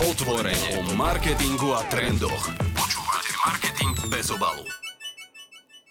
Otvorene o marketingu a trendoch. Počúvate Marketing bez obalu.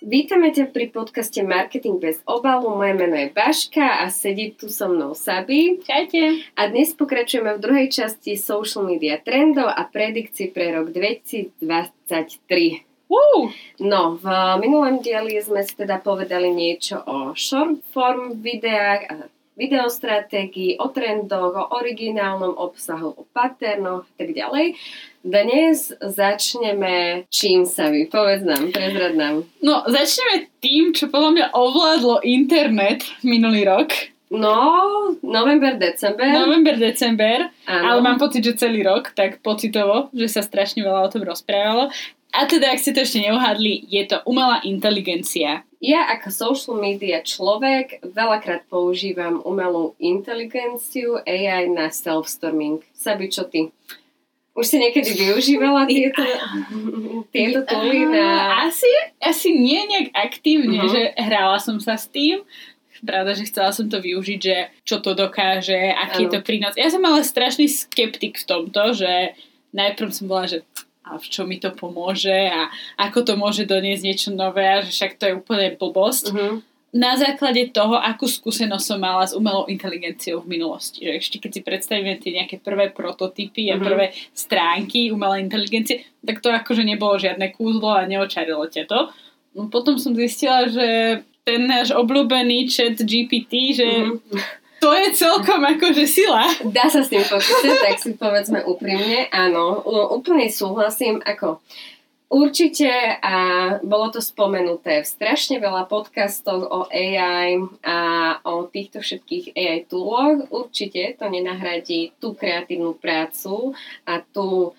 Vítame ťa pri podcaste Marketing bez obalu. Moje meno je Baška a sedí tu so mnou Sabi. Čaute. A dnes pokračujeme v druhej časti social media trendov a predikcií pre rok 2023. Woo! No, v minulom dieli sme si teda povedali niečo o short form videách a videostratégii, o trendoch, o originálnom obsahu, o paternoch a tak ďalej. Dnes začneme čím sa vy? Povedz nám, prezrad nám. No, začneme tým, čo podľa mňa ovládlo internet minulý rok. No, november, december, áno. Ale mám pocit, že celý rok, tak pocitovo, že sa strašne veľa o tom rozprávalo. A teda, ak ste to ešte neuhádli, je to umelá inteligencia. Ja ako social media človek veľakrát používam umelú inteligenciu AI na self-storming. Sabi, čo ty? Už si niekedy využívala tieto tooly na... Asi nie nejak aktívne, že hrala som sa s tým. Pravda, že chcela som to využiť, že čo to dokáže, aký je to prínos. Ja som ale strašný skeptik v tomto, že najprv som bola, že... a v čo mi to pomôže a ako to môže doniesť niečo nové a že však to je úplne blbosť. Uh-huh. Na základe toho, akú skúsenosť som mala s umelou inteligenciou v minulosti. Že ešte keď si predstavíme tie nejaké prvé prototypy a prvé stránky umelej inteligencie, tak to akože nebolo žiadne kúzlo a neočarilo ťa to. No potom som zistila, že ten náš obľúbený Chat GPT, že... Uh-huh. To je celkom akože sila. Dá sa s tým pokúšať, tak si povedzme úprimne. Áno, úplne súhlasím. Ako určite, a bolo to spomenuté v strašne veľa podcastov o AI a o týchto všetkých AI tooloch. Určite to nenahradí tú kreatívnu prácu a tú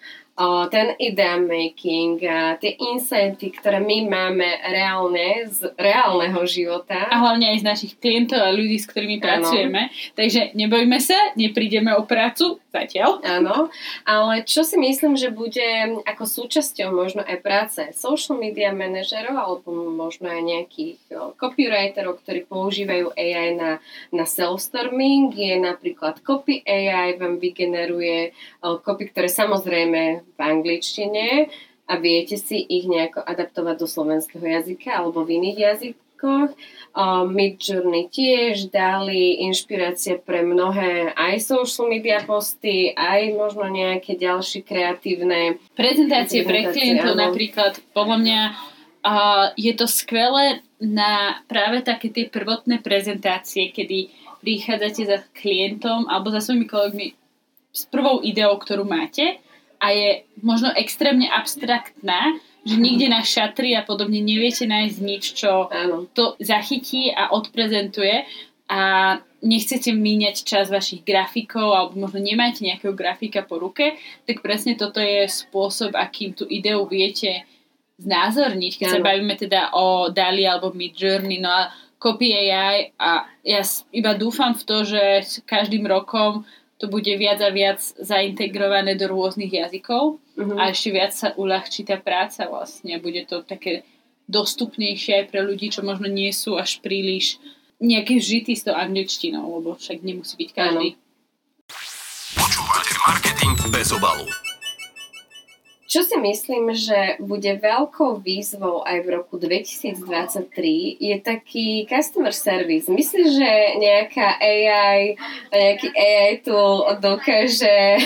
ten idea making, tie insighty, ktoré my máme reálne, z reálneho života. A hlavne aj z našich klientov a ľudí, s ktorými pracujeme. Takže nebojme sa, neprídeme o prácu zatiaľ. Áno, ale čo si myslím, že bude ako súčasťou možno aj práce social media manažerov alebo možno aj nejakých copywriterov, ktorí používajú AI na self-storming, je napríklad Copy AI, vám vygeneruje copy, ktoré samozrejme v angličtine a viete si ich nejako adaptovať do slovenského jazyka alebo v iných jazykoch. Mid Journey tiež dali inšpirácie pre mnohé aj social media posty, aj možno nejaké ďalšie kreatívne prezentácie pre klientov napríklad. Podľa mňa je to skvelé na práve také tie prvotné prezentácie, kedy prichádzate za klientom alebo za svojimi kolegmi s prvou ideou, ktorú máte, a je možno extrémne abstraktná, že nikde na šatri a podobne neviete nájsť nič, čo to zachytí a odprezentuje a nechcete míňať čas vašich grafikov alebo možno nemáte nejakého grafika po ruke, tak presne toto je spôsob, akým tú ideu viete znázorniť, keď sa bavíme teda o Dall-E alebo Mid Journey, no a Copy AI, a ja iba dúfam v to, že každým rokom to bude viac a viac zaintegrované do rôznych jazykov a ešte viac sa uľahčí tá práca vlastne. Bude to také dostupnejšie aj pre ľudí, čo možno nie sú až príliš nejaké vžití s tou angličtinou, lebo však nemusí byť každý. Počúvate Marketing bez obalu. Čo si myslím, že bude veľkou výzvou aj v roku 2023, je taký customer service. Myslíš, že nejaký AI tool dokáže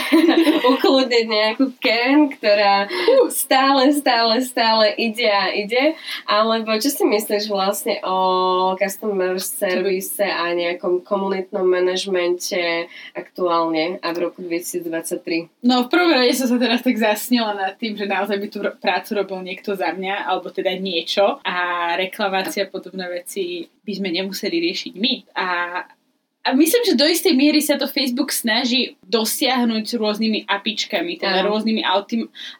ukludniť nejakú Karen, ktorá stále ide, alebo čo si myslíš vlastne o customer service a nejakom komunitnom manažmente aktuálne a v roku 2023? No v prvom rade som sa teraz tak zasnila na tým, že naozaj by tú prácu robil niekto za mňa, alebo teda niečo, a reklamácia a podobné veci by sme nemuseli riešiť my. A myslím, že do istej miery sa to Facebook snaží dosiahnuť rôznymi apičkami, teda rôznymi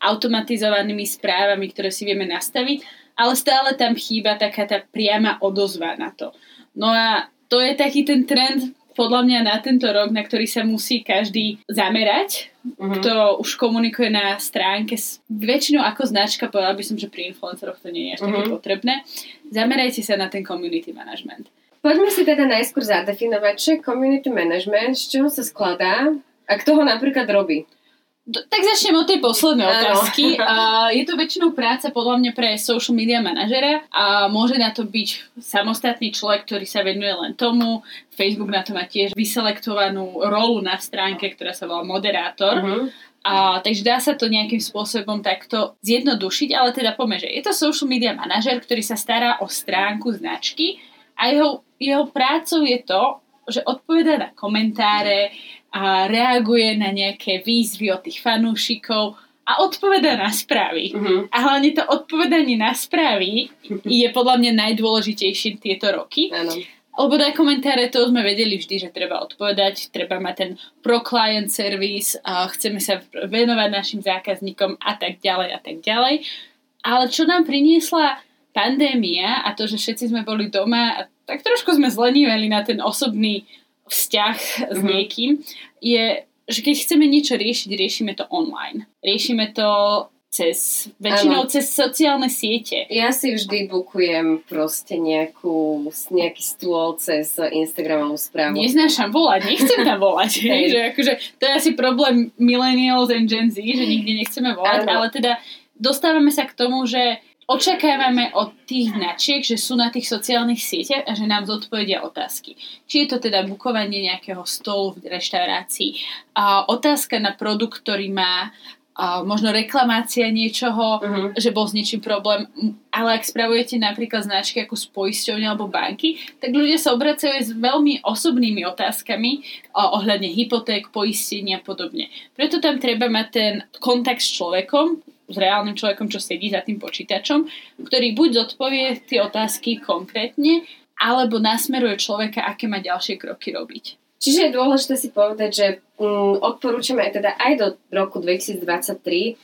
automatizovanými správami, ktoré si vieme nastaviť, ale stále tam chýba taká tá priama odozva na to. No a to je taký ten trend, podľa mňa na tento rok, na ktorý sa musí každý zamerať, kto už komunikuje na stránke väčšinou ako značka, povedala by som, že pri influenceroch to nie je až také potrebné. Zamerajte sa na ten community management. Poďme si teda najskôr zadefinovať, čo je community management, z čoho sa skladá A kto ho napríklad robí? Tak začnem od tej poslednej otázky. Je to väčšinou práca podľa mňa pre social media manažera a môže na to byť samostatný človek, ktorý sa venuje len tomu. Facebook na to má tiež vyselektovanú rolu na stránke, ktorá sa volá moderátor. Uh-huh. A, takže dá sa to nejakým spôsobom takto zjednodušiť, ale teda poďme, že je to social media manažer, ktorý sa stará o stránku značky a jeho prácou je to, že odpovedá na komentáre a reaguje na nejaké výzvy od tých fanúšikov a odpovedá na správy. Uh-huh. A hlavne to odpovedanie na správy je podľa mňa najdôležitejšie tieto roky. Áno. Lebo na komentáre to sme vedeli vždy, že treba odpovedať, treba mať ten pro-client service, a chceme sa venovať našim zákazníkom a tak ďalej a tak ďalej. Ale čo nám priniesla pandémia a to, že všetci sme boli doma a tak trošku sme zlenívali na ten osobný vzťah s niekým, je, že keď chceme niečo riešiť, riešime to online. Riešime to väčšinou cez sociálne siete. Ja si vždy bookujem proste nejaký stôl cez Instagramovú správu. Neznášam volať, nechcem tam volať. Že akože, to je asi problém millennials and Gen Z, že nikdy nechceme volať, ale teda dostávame sa k tomu, že očakávame od tých značiek, že sú na tých sociálnych sieťach a že nám zodpovedia otázky. Či je to teda bukovanie nejakého stolu v reštaurácii, otázka na produkt, ktorý má možno reklamácia niečoho, že bol s niečím problém, ale ak spravujete napríklad značky ako poisťovne alebo banky, tak ľudia sa obracajú s veľmi osobnými otázkami ohľadne hypoték, poistenia a podobne. Preto tam treba mať ten kontakt s človekom, s reálnym človekom, čo sedí za tým počítačom, ktorý buď zodpovie tie otázky konkrétne, alebo nasmeruje človeka, aké má ďalšie kroky robiť. Čiže je dôležité si povedať, že odporúčame teda aj do roku 2023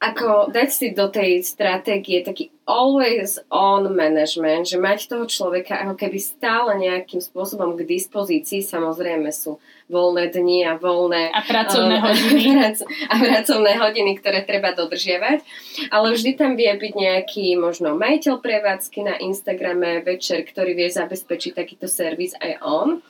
ako dať si do tej stratégie taký always on management, že mať toho človeka ako keby stále nejakým spôsobom k dispozícii. Samozrejme sú voľné dni a voľné a pracovné hodiny a pracovné hodiny, ktoré treba dodržiavať, ale vždy tam vie byť nejaký možno majiteľ prevádzky na Instagrame večer, ktorý vie zabezpečiť takýto servis aj on.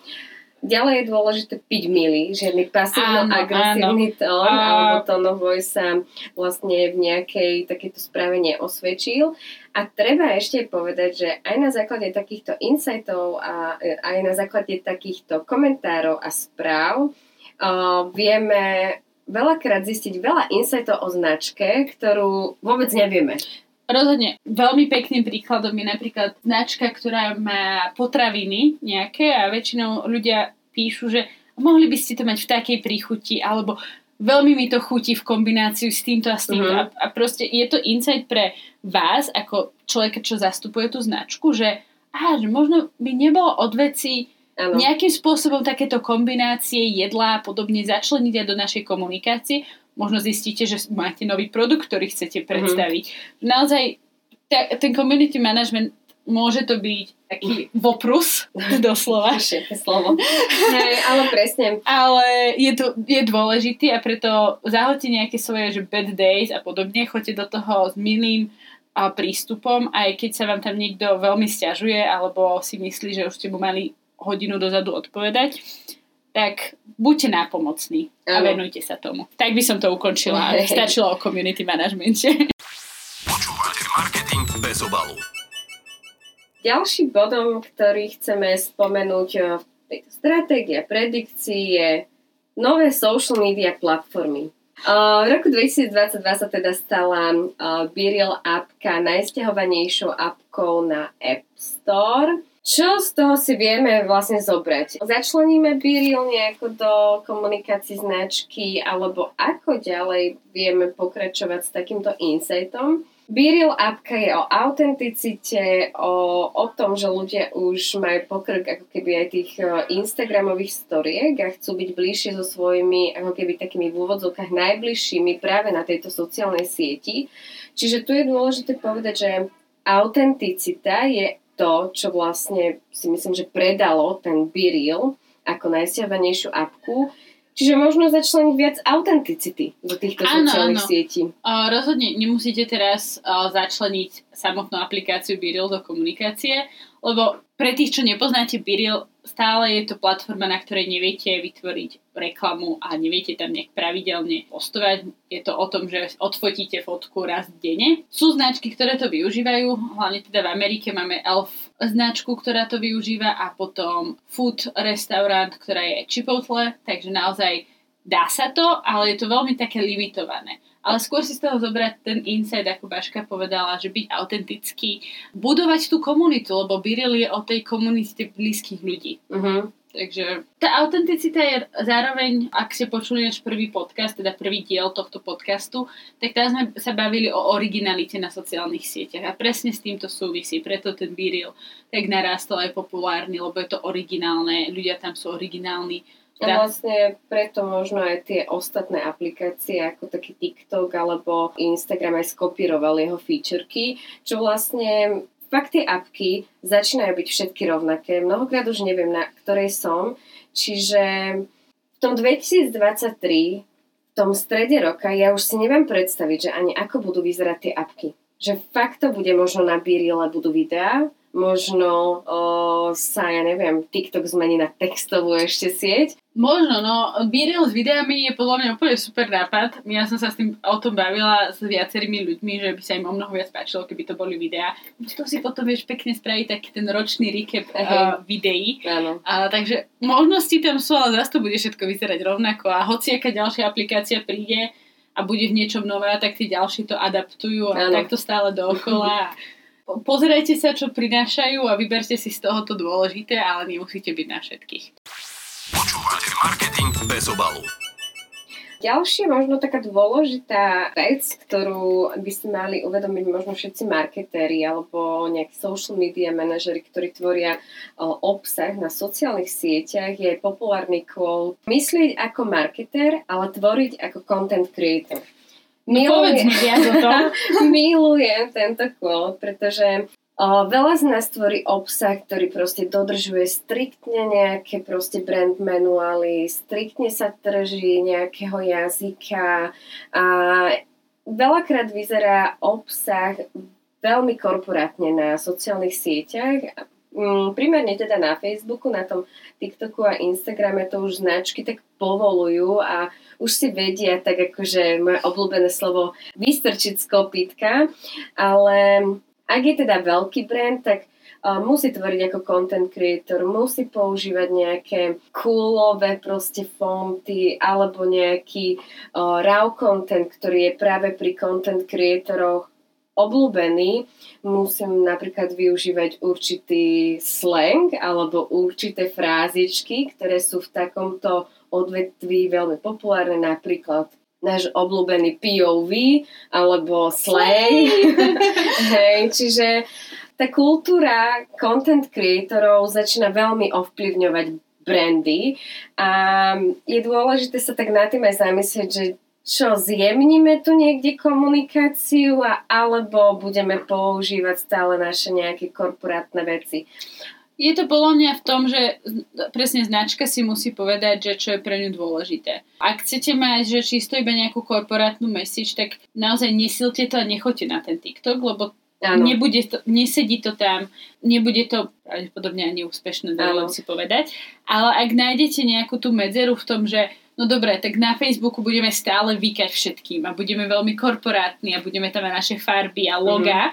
Ďalej je dôležité byť milý, žiadny pasívno-agresívny tón alebo tónovoj sa vlastne v nejakej takéto správe neosvedčil. A treba ešte povedať, že aj na základe takýchto insightov a aj na základe takýchto komentárov a správ vieme veľakrát zistiť veľa insightov o značke, ktorú vôbec nevieme. Rozhodne. Veľmi pekným príkladom je napríklad značka, ktorá má potraviny nejaké a väčšinou ľudia píšu, že mohli by ste to mať v takej príchuti alebo veľmi mi to chutí v kombináciu s týmto a s týmto. Uh-huh. A proste je to insight pre vás ako človeka, čo zastupuje tú značku, že, že možno by nebolo od veci nejakým spôsobom takéto kombinácie jedla a podobne začleniť aj do našej komunikácie. Možno zistíte, že máte nový produkt, ktorý chcete predstaviť. Mm-hmm. Naozaj, ten community management, môže to byť taký voprus, doslova. Všetké slovo. Hej, ale presne. Ale je dôležitý a preto zahoďte nejaké svoje, že bad days a podobne. Choďte do toho s milým prístupom, aj keď sa vám tam niekto veľmi sťažuje alebo si myslí, že už ste mu mali hodinu dozadu odpovedať. Tak buďte nápomocní a venujte sa tomu. Tak by som to ukončila. Stačilo o community managemente. Počúvate marketing bez obalu. Ďalším bodom, ktorý chceme spomenúť v tejto stratégii a predikcii je nové social media platformy. V roku 2022 sa teda stala BeReal appka najsťahovanejšou appkou na App Store. Čo z toho si vieme vlastne zobrať? Začleníme BeReal nejako do komunikácií značky alebo ako ďalej vieme pokračovať s takýmto insightom? BeReal appka je o autenticite, o tom, že ľudia už majú pokrk ako keby aj tých instagramových storiek a chcú byť bližšie so svojimi ako keby takými v úvodzovkách najbližšími práve na tejto sociálnej sieti. Čiže tu je dôležité povedať, že autenticita je to, čo vlastne si myslím, že predalo ten BeReal ako najsťahovanejšiu appku. Čiže možno začleniť viac autenticity do týchto sociálnych sietí. Rozhodne nemusíte teraz začleniť samotnú aplikáciu BeReal do komunikácie, lebo pre tých, čo nepoznáte BeReal, stále je to platforma, na ktorej neviete vytvoriť reklamu a neviete tam nejak pravidelne postovať. Je to o tom, že odfotíte fotku raz denne. Sú značky, ktoré to využívajú, hlavne teda v Amerike máme Elf značku, ktorá to využíva a potom food restaurant, ktorá je Chipotle, takže naozaj dá sa to, ale je to veľmi také limitované. Ale skôr si z toho zobrať ten insight, ako Baška povedala, že byť autentický, budovať tú komunitu, lebo BeReal je o tej komunite blízkych ľudí. Uh-huh. Takže tá autenticita je zároveň, ak si počuješ prvý podcast, teda prvý diel tohto podcastu, tak tam sme sa bavili o originalite na sociálnych sieťach. A presne s týmto súvisí, preto ten BeReal tak narastol aj populárny, lebo je to originálne, ľudia tam sú originálni. A vlastne preto možno aj tie ostatné aplikácie ako taký TikTok alebo Instagram aj skopírovali jeho featureky, čo vlastne fakt tie apky začínajú byť všetky rovnaké. Mnohokrát už neviem, na ktorej som. Čiže v tom 2023, v tom strede roka, ja už si neviem predstaviť, že ani ako budú vyzerať tie apky. Že fakt to bude možno na BeReale budú videá, možno sa, ja neviem, TikTok zmení na textovú ešte sieť. Možno, no, BeReal s videami je podľa mňa úplne super nápad. Ja som sa s tým o tom bavila s viacerými ľuďmi, že by sa im o mnoho viac páčilo, keby to boli videá. To si potom vieš pekne spraviť taký ten ročný recap videí. Takže možnosti tam sú, ale zase to bude všetko vyzerať rovnako. A hoci aká ďalšia aplikácia príde a bude v niečom nová, tak tí ďalší to adaptujú a takto stále dookola. Pozerajte sa, čo prinášajú a vyberte si z toho to dôležité, ale nemusíte byť na všetkých. Počúvate marketing bez obalu. Ďalšia možno taká dôležitá vec, ktorú by ste mali uvedomiť možno všetci marketéri alebo nejakí social media manažeri, ktorí tvoria obsah na sociálnych sieťach, je populárny quote: myslieť ako marketér, ale tvoriť ako content creator. Milujem tento quote, pretože veľa z nás tvorí obsah, ktorý proste dodržuje striktne nejaké proste brand manuály, striktne sa drží nejakého jazyka a veľakrát vyzerá obsah veľmi korporátne na sociálnych sieťach. Primárne teda na Facebooku, na tom TikToku a Instagrame to už značky tak povolujú a už si vedia tak akože moje obľúbené slovo vystrčiť z kopytka, ale ak je teda veľký brand, tak musí tvoriť ako content creator, musí používať nejaké coolové proste fonty alebo nejaký raw content, ktorý je práve pri content creatoroch obľúbený. Musím napríklad využívať určitý slang alebo určité frázičky, ktoré sú v takomto odvetví veľmi populárne, napríklad náš obľúbený POV alebo slay. Hej, čiže tá kultúra content creatorov začína veľmi ovplyvňovať brandy a je dôležité sa tak nad tým aj zamyslieť, že čo, zjemníme tu niekde komunikáciu alebo budeme používať stále naše nejaké korporátne veci? Je to podľa mňa v tom, že presne značka si musí povedať, že čo je pre ňu dôležité. Ak chcete mať, že čisto iba nejakú korporátnu message, tak naozaj nesilte to a nechoďte na ten TikTok, lebo nesedí to tam, nebude to pravdepodobne ani úspešné, dovolím si povedať. Ale ak nájdete nejakú tú medzeru v tom, že no dobre, tak na Facebooku budeme stále vykať všetkým a budeme veľmi korporátni a budeme tam aj naše farby a logá,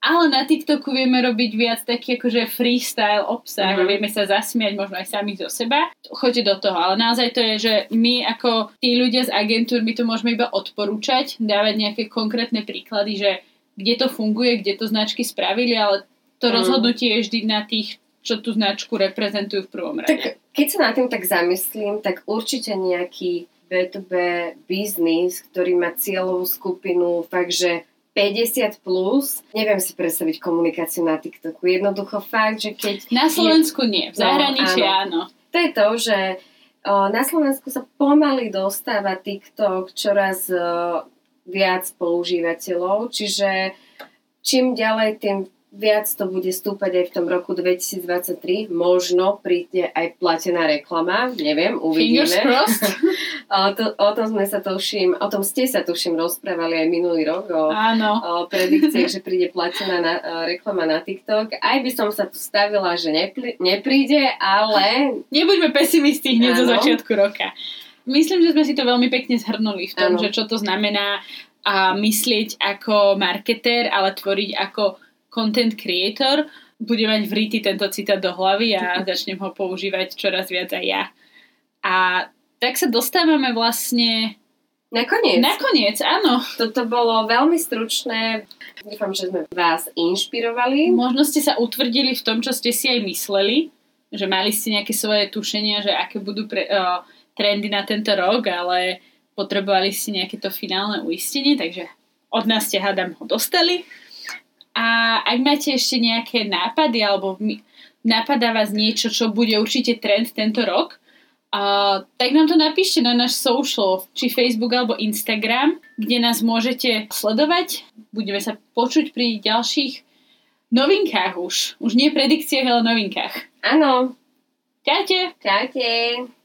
ale na TikToku vieme robiť viac taký akože freestyle obsah a vieme sa zasmiať možno aj samých zo seba. Choďte do toho, ale naozaj to je, že my ako tí ľudia z agentúr, my to môžeme iba odporúčať, dávať nejaké konkrétne príklady, že kde to funguje, kde to značky spravili, ale to rozhodnutie je vždy na tých, čo tú značku reprezentujú v prvom rade. Tak keď sa na tým tak zamyslím, tak určite nejaký B2B biznis, ktorý má cieľovú skupinu fakt, že 50 plus, neviem si predstaviť komunikáciu na TikToku. Jednoducho fakt, že keď... Na Slovensku nie, v zahraničí áno. To je to, že na Slovensku sa pomaly dostáva TikTok čoraz viac používateľov, čiže čím ďalej, tým Viac to bude stúpať aj v tom roku 2023. Možno príde aj platená reklama. Neviem, uvidíme. O tom ste sa tuším rozprávali aj minulý rok o predikciách, že príde platená reklama na TikTok. Aj by som sa tu stavila, že nepríde, ale... Nebuďme pesimisti hneď zo začiatku roka. Myslím, že sme si to veľmi pekne zhrnuli v tom, že čo to znamená a myslieť ako marketér, ale tvoriť ako content creator. Bude mať vrytý tento citát do hlavy a začnem ho používať čoraz viac aj ja. A tak sa dostávame vlastne... Nakoniec, áno. Toto bolo veľmi stručné. Dúfam, že sme vás inšpirovali. Možno ste sa utvrdili v tom, čo ste si aj mysleli, že mali ste nejaké svoje tušenia, že aké budú trendy na tento rok, ale potrebovali ste nejaké to finálne uistenie, takže od nás ste, hádam, ho dostali. A ak máte ešte nejaké nápady alebo napadá vás niečo, čo bude určite trend tento rok, tak nám to napíšte na náš social, či Facebook alebo Instagram, kde nás môžete sledovať. Budeme sa počuť pri ďalších novinkách už. Už nie predikciách, ale novinkách. Áno. Čaute.